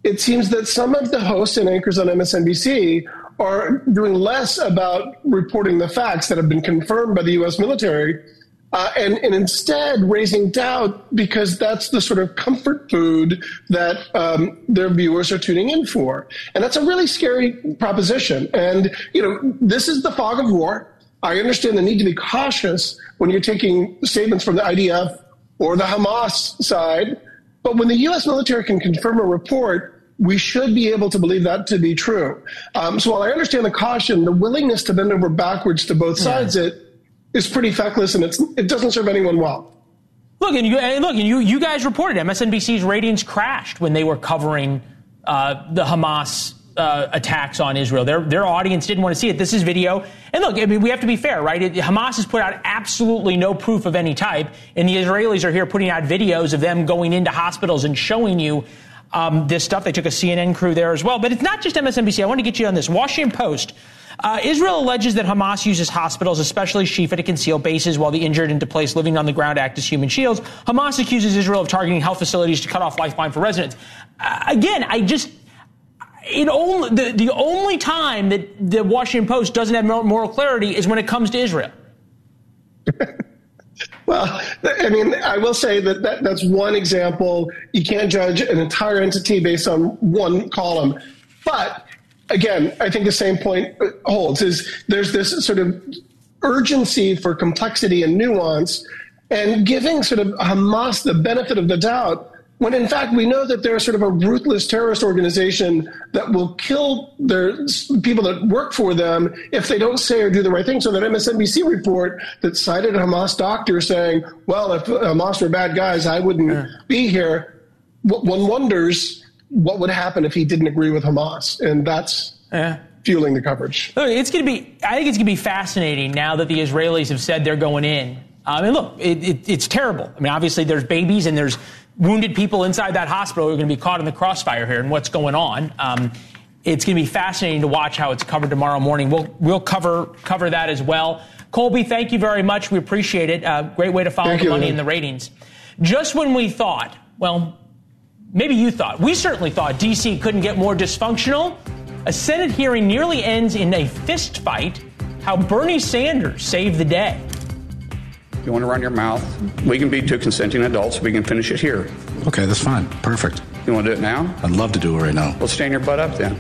it seems that some of the hosts and anchors on M S N B C are doing less about reporting the facts that have been confirmed by the U S military, Uh, and, and instead raising doubt, because that's the sort of comfort food that um, their viewers are tuning in for. And that's a really scary proposition. And, you know, this is the fog of war. I understand the need to be cautious when you're taking statements from the I D F or the Hamas side. But when the U S military can confirm a report, we should be able to believe that to be true. Um, so while I understand the caution, the willingness to bend over backwards to both sides, yeah. it, It's pretty feckless, and it's, it doesn't serve anyone well. Look, and you, and look, and you, you guys reported M S N B C's ratings crashed when they were covering uh, the Hamas uh, attacks on Israel. Their their audience didn't want to see it. This is video. And look, I mean, we have to be fair, right? It, Hamas has put out absolutely no proof of any type, and the Israelis are here putting out videos of them going into hospitals and showing you um, this stuff. They took a C N N crew there as well. But it's not just M S N B C. I want to get you on this. Washington Post. Uh, Israel alleges that Hamas uses hospitals, especially Shifa, to conceal bases while the injured and displaced living on the ground act as human shields. Hamas accuses Israel of targeting health facilities to cut off lifeline for residents. Uh, again, I just, it only, the, the only time that the Washington Post doesn't have moral clarity is when it comes to Israel. Well, I mean, I will say that, that that's one example. You can't judge an entire entity based on one column. But again, I think the same point holds, is there's this sort of urgency for complexity and nuance, and giving sort of Hamas the benefit of the doubt, when in fact we know that they're sort of a ruthless terrorist organization that will kill their people that work for them if they don't say or do the right thing. So that M S N B C report that cited a Hamas doctor saying, well, if Hamas were bad guys, I wouldn't yeah. be here. One wonders what would happen if he didn't agree with Hamas. And that's yeah. fueling the coverage. Look, it's going to be, I think it's going to be fascinating now that the Israelis have said they're going in. I mean, look, it, it, it's terrible. I mean, obviously there's babies and there's wounded people inside that hospital who are going to be caught in the crossfire here and what's going on. Um, it's going to be fascinating to watch how it's covered tomorrow morning. We'll, we'll cover, cover that as well. Colby, thank you very much. We appreciate it. Uh, great way to follow thank the you, money man. and the ratings. Just when we thought, well, maybe you thought. We certainly thought D C couldn't get more dysfunctional. A Senate hearing nearly ends in a fist fight. How Bernie Sanders saved the day. You want to run your mouth? We can be two consenting adults. We can finish it here. Okay, that's fine. Perfect. You want to do it now? I'd love to do it right now. Well, stand your butt up then.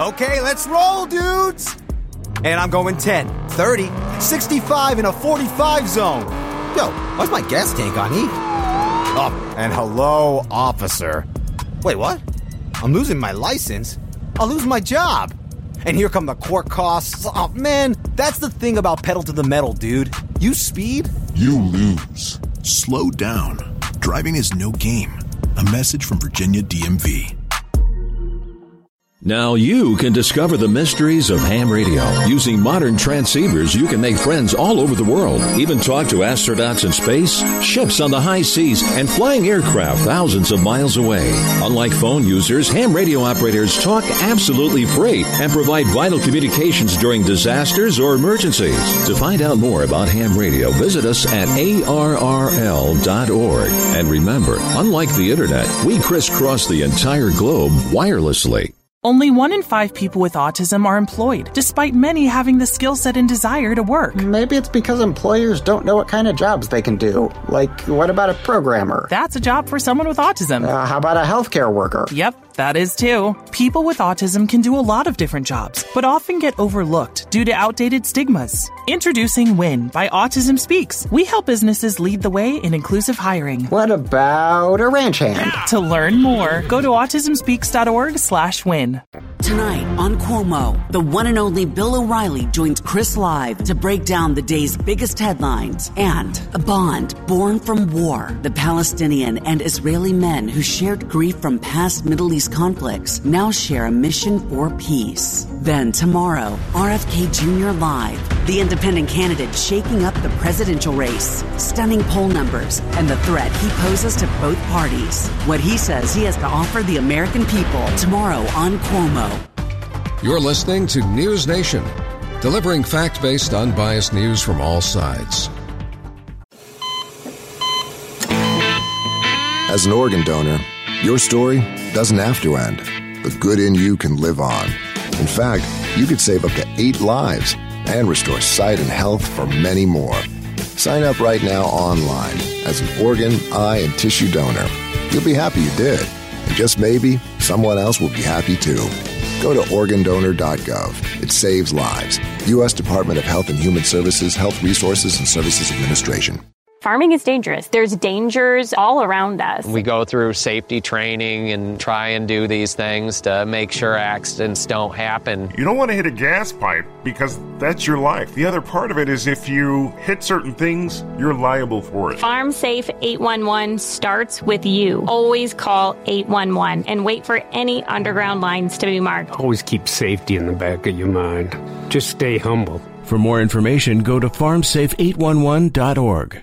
Okay, let's roll, dudes. And I'm going ten, thirty, sixty-five in a forty-five zone. Yo, what's my gas tank on E? Up and hello, officer. Wait, what? I'm losing my license. I'll lose my job. And here come the court costs. Oh, man, that's the thing about pedal to the metal, dude. You speed, you lose. Slow down. Driving is no game. A message from Virginia D M V. Now you can discover the mysteries of ham radio. Using modern transceivers, you can make friends all over the world, even talk to astronauts in space, ships on the high seas, and flying aircraft thousands of miles away. Unlike phone users, ham radio operators talk absolutely free and provide vital communications during disasters or emergencies. To find out more about ham radio, visit us at A R R L dot org. And remember, unlike the internet, we crisscross the entire globe wirelessly. Only one in five people with autism are employed, despite many having the skill set and desire to work. Maybe it's because employers don't know what kind of jobs they can do. Like, what about a programmer? That's a job for someone with autism. Uh, how about a healthcare worker? Yep, that is too. People with autism can do a lot of different jobs, but often get overlooked due to outdated stigmas. Introducing WIN by Autism Speaks. We help businesses lead the way in inclusive hiring. What about a ranch hand? Yeah. To learn more, go to autism speaks dot org slash win. Tonight on Cuomo, the one and only Bill O'Reilly joins Chris Live to break down the day's biggest headlines and a bond born from war. The Palestinian and Israeli men who shared grief from past Middle East conflicts now share a mission for peace. Then tomorrow, R F K Junior Live, the independent candidate shaking up the presidential race, stunning poll numbers, and the threat he poses to both parties. What he says he has to offer the American people tomorrow on Cuomo. You're listening to News Nation, delivering fact-based, unbiased news from all sides. As an organ donor, your story doesn't have to end. The good in you can live on. In fact, you could save up to eight lives and restore sight and health for many more. Sign up right now online as an organ, eye, and tissue donor. You'll be happy you did. And just maybe, someone else will be happy too. Go to organ donor dot gov. It saves lives. U S Department of Health and Human Services, Health Resources and Services Administration. Farming is dangerous. There's dangers all around us. We go through safety training and try and do these things to make sure accidents don't happen. You don't want to hit a gas pipe because that's your life. The other part of it is if you hit certain things, you're liable for it. Farm Safe eight one one starts with you. Always call eight one one and wait for any underground lines to be marked. Always keep safety in the back of your mind. Just stay humble. For more information, go to farm safe eight one one dot org.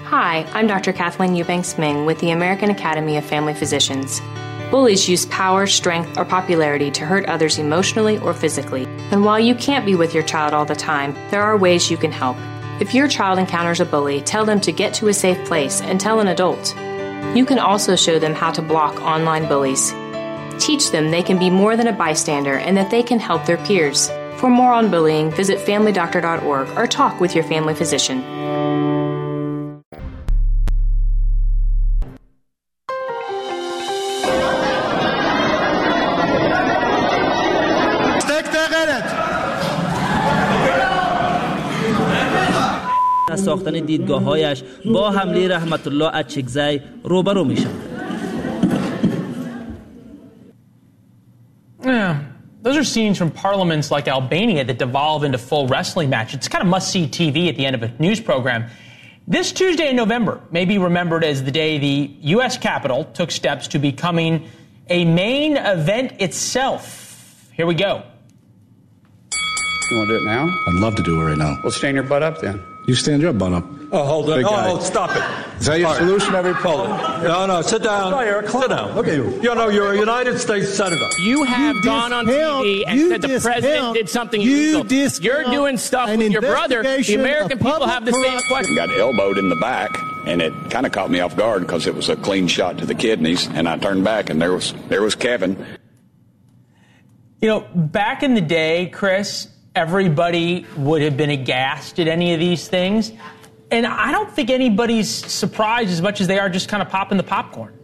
Hi, I'm Doctor Kathleen Eubanks Ming with the American Academy of Family Physicians. Bullies use power, strength, or popularity to hurt others emotionally or physically. And while you can't be with your child all the time, there are ways you can help. If your child encounters a bully, tell them to get to a safe place and tell an adult. You can also show them how to block online bullies. Teach them they can be more than a bystander and that they can help their peers. For more on bullying, visit family doctor dot org or talk with your family physician. ساختن دیدگاه‌هایش با حمله رحمت الله اچکزای روبرو می‌شود. Yeah, those are scenes from parliaments like Albania that devolve into full wrestling matches. It's kind of must-see T V at the end of a news program. This Tuesday in November may be remembered as the day the U S. Capitol took steps to becoming a main event itself. Here we go. You want to do it now? I'd love to do it right now. Well, stand your butt up then. You stand your butt up. Oh, hold on. Oh, oh, stop it. Is that your All solution? Right. Every poll. No, no, sit down. No, Eric, sit down. Look at you. You know, you're a United States Senator. You have you gone on T V and said the president did something illegal. You you're doing stuff with your brother. The American people have the same question. Got elbowed in the back, and it kind of caught me off guard because it was a clean shot to the kidneys, and I turned back, and there was there was Kevin. You know, back in the day, Chris, everybody would have been aghast at any of these things. And I don't think anybody's surprised as much as they are just kind of popping the popcorn.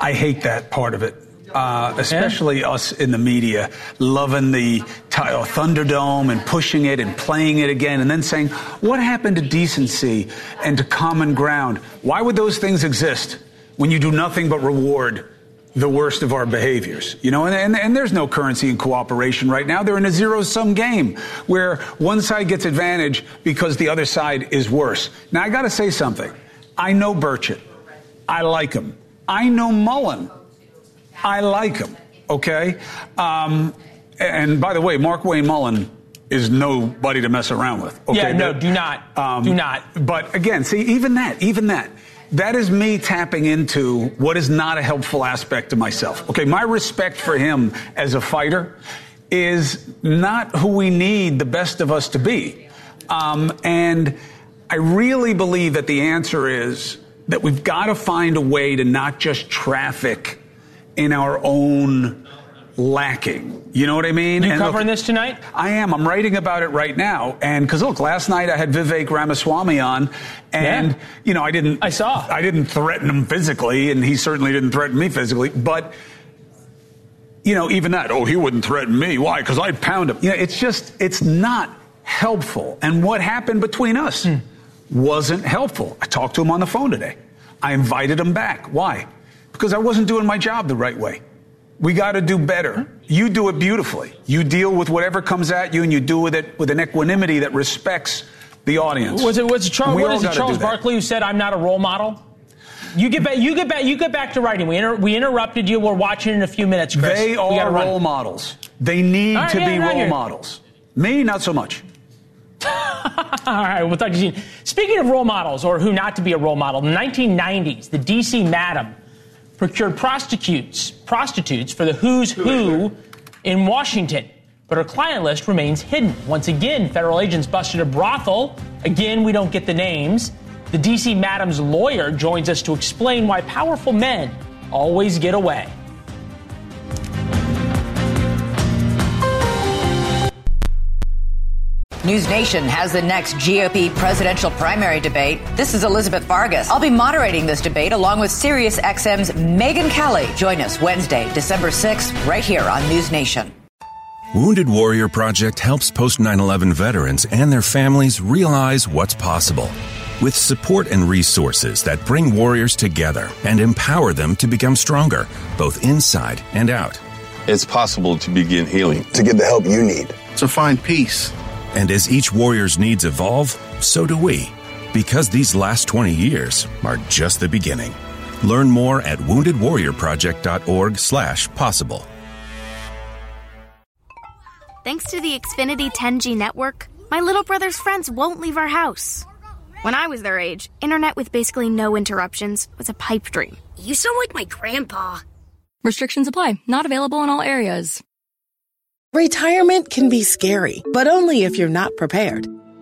I hate that part of it, uh, especially yeah. us in the media, loving the t- Thunderdome and pushing it and playing it again and then saying, what happened to decency and to common ground? Why would those things exist when you do nothing but reward the worst of our behaviors, you know, and, and and there's no currency in cooperation right now. They're in a zero-sum game where one side gets advantage because the other side is worse. Now, I got to say something. I know Burchett. I like him. I know Mullen. I like him, okay? Um, and by the way, Mark Wayne Mullen is nobody to mess around with. Okay? Yeah, no, but, do not. Um, do not. But again, see, even that, even that. That is me tapping into what is not a helpful aspect to myself. Okay, my respect for him as a fighter is not who we need the best of us to be. Um, and I really believe that the answer is that we've got to find a way to not just traffic in our own lacking. You know what I mean? You and covering look, this tonight? I am. I'm writing about it right now. And because, look, last night I had Vivek Ramaswamy on and, yeah. you know, I didn't. I saw. I didn't threaten him physically and he certainly didn't threaten me physically. But, you know, even that, oh, he wouldn't threaten me. Why? Because I'd pound him. You know, it's just, it's not helpful. And what happened between us mm. wasn't helpful. I talked to him on the phone today. I invited him back. Why? Because I wasn't doing my job the right way. We got to do better. You do it beautifully. You deal with whatever comes at you, and you do with it with an equanimity that respects the audience. Was it was it Charles? What is it, Charles Barkley, who said, "I'm not a role model"? You get back. You get back. You get back to writing. We inter- we interrupted you. We're watching in a few minutes, Chris. They are role models. They need to be role models. Me, not so much. All right, we'll talk to you. Speaking of role models, or who not to be a role model, in the nineteen nineties, the D C Madam procured prostitutes prostitutes for the who's who in Washington, but her client list remains hidden. Once again, federal agents busted a brothel. Again, we don't get the names. The D C Madam's lawyer joins us to explain why powerful men always get away. News Nation has the next G O P presidential primary debate. This is Elizabeth Vargas. I'll be moderating this debate along with SiriusXM's Megyn Kelly. Join us Wednesday, December sixth, right here on News Nation. Wounded Warrior Project helps post nine eleven veterans and their families realize what's possible. With support and resources that bring warriors together and empower them to become stronger, both inside and out. It's possible to begin healing. To get the help you need. To find peace. And as each warrior's needs evolve, so do we. Because these last twenty years are just the beginning. Learn more at wounded warrior project dot org slash possible. Thanks to the Xfinity ten G network, my little brother's friends won't leave our house. When I was their age, internet with basically no interruptions was a pipe dream. You sound like my grandpa. Restrictions apply. Not available in all areas. Retirement can be scary, but only if you're not prepared.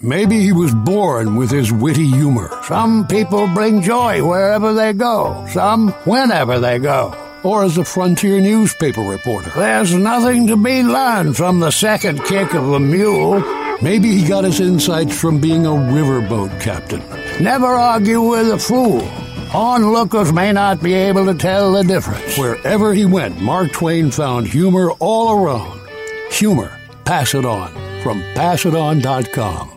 Maybe he was born with his witty humor. Some people bring joy wherever they go, some whenever they go. Or as a Frontier newspaper reporter, there's nothing to be learned from the second kick of a mule. Maybe he got his insights from being a riverboat captain. Never argue with a fool. Onlookers may not be able to tell the difference. Wherever he went, Mark Twain found humor all around. Humor. Pass it on. From pass it on dot com.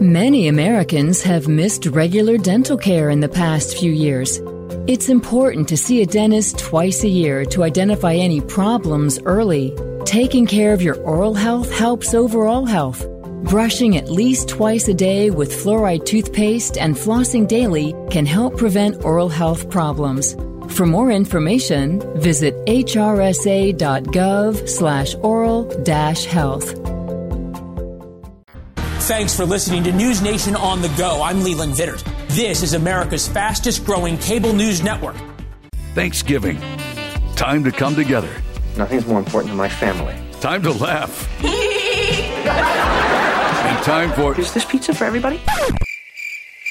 Many Americans have missed regular dental care in the past few years. It's important to see a dentist twice a year to identify any problems early. Taking care of your oral health helps overall health. Brushing at least twice a day with fluoride toothpaste and flossing daily can help prevent oral health problems. For more information, visit h r s a dot gov slash oral dash health. Thanks for listening to News Nation on the Go. I'm Leland Vittert. This is America's fastest growing cable news network. Thanksgiving. Time to come together. Nothing's more important than my family. Time to laugh. And time for... Is this pizza for everybody?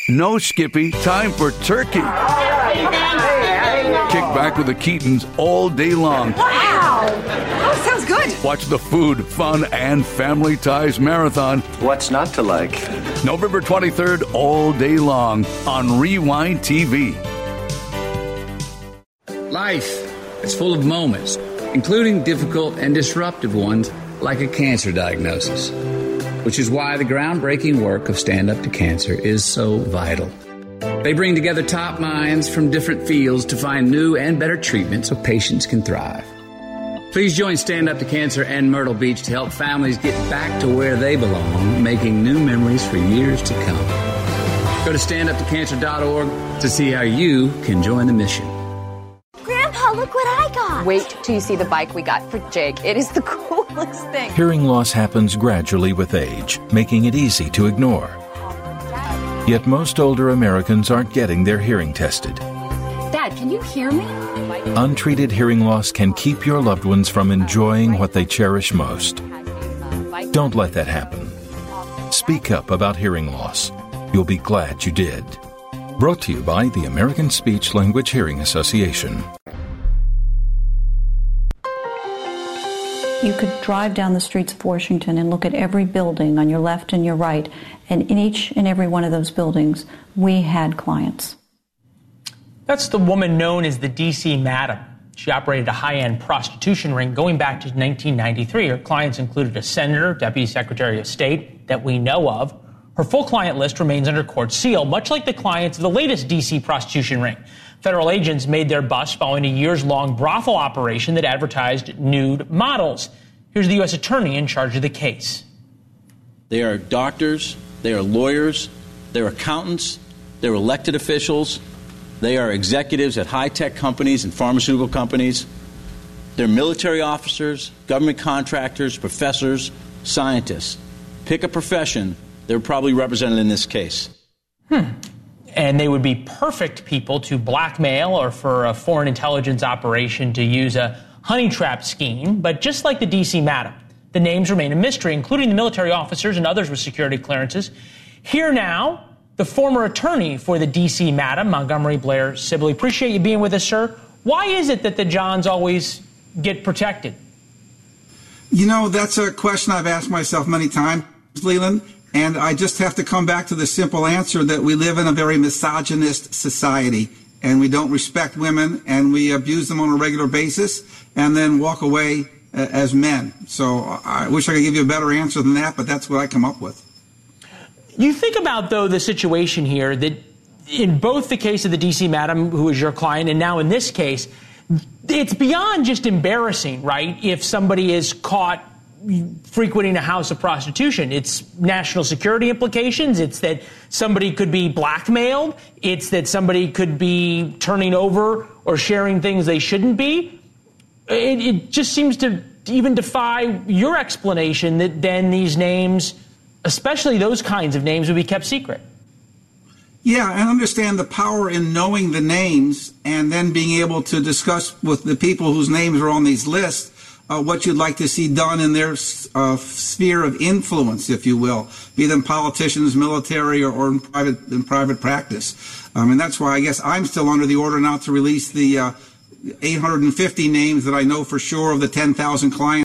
No, Skippy. Time for turkey. All right. Kick back with the Keatons all day long. Wow! Oh, sounds good. Watch the Food, Fun, and Family Ties Marathon. What's not to like? November twenty-third, all day long on Rewind T V. Life is full of moments, including difficult and disruptive ones like a cancer diagnosis, which is why the groundbreaking work of Stand Up to Cancer is so vital. They bring together top minds from different fields to find new and better treatments so patients can thrive. Please join Stand Up to Cancer and Myrtle Beach to help families get back to where they belong, making new memories for years to come. Go to stand up to cancer dot org to see how you can join the mission. Grandpa, look what I got. Wait till you see the bike we got for Jake. It is the coolest thing. Hearing loss happens gradually with age, making it easy to ignore. Yet most older Americans aren't getting their hearing tested. Dad, can you hear me? Untreated hearing loss can keep your loved ones from enjoying what they cherish most. Don't let that happen. Speak up about hearing loss. You'll be glad you did. Brought to you by the American Speech Language Hearing Association. You could drive down the streets of Washington and look at every building on your left and your right, and in each and every one of those buildings, we had clients. That's the woman known as the D C Madam. She operated a high-end prostitution ring going back to nineteen ninety-three. Her clients included a senator, deputy secretary of state that we know of. Her full client list remains under court seal, much like the clients of the latest D C prostitution ring. Federal agents made their bust following a years-long brothel operation that advertised nude models. Here's the U S attorney in charge of the case. They are doctors, they are lawyers, they're accountants, they're elected officials. They are executives at high-tech companies and pharmaceutical companies. They're military officers, government contractors, professors, scientists. Pick a profession, they're probably represented in this case. Hmm. And they would be perfect people to blackmail or for a foreign intelligence operation to use a honey trap scheme. But just like the D C Madam, the names remain a mystery, including the military officers and others with security clearances. Here now... the former attorney for the D C Madam, Montgomery Blair Sibley. Appreciate you being with us, sir. Why is it that the Johns always get protected? You know, that's a question I've asked myself many times, Leland, and I just have to come back to the simple answer that we live in a very misogynist society, and we don't respect women, and we abuse them on a regular basis, and then walk away uh, as men. So I wish I could give you a better answer than that, but that's what I come up with. You think about, though, the situation here that in both the case of the D C Madam, who is your client, and now in this case, it's beyond just embarrassing, right? If somebody is caught frequenting a house of prostitution, it's national security implications. It's that somebody could be blackmailed. It's that somebody could be turning over or sharing things they shouldn't be. It, it just seems to even defy your explanation that then these names... especially those kinds of names would be kept secret. Yeah, I understand the power in knowing the names and then being able to discuss with the people whose names are on these lists uh, what you'd like to see done in their uh, sphere of influence, if you will, be them politicians, military, or, or in private in private practice. Um, and that's why I guess I'm still under the order not to release the uh, eight hundred fifty names that I know for sure of the ten thousand clients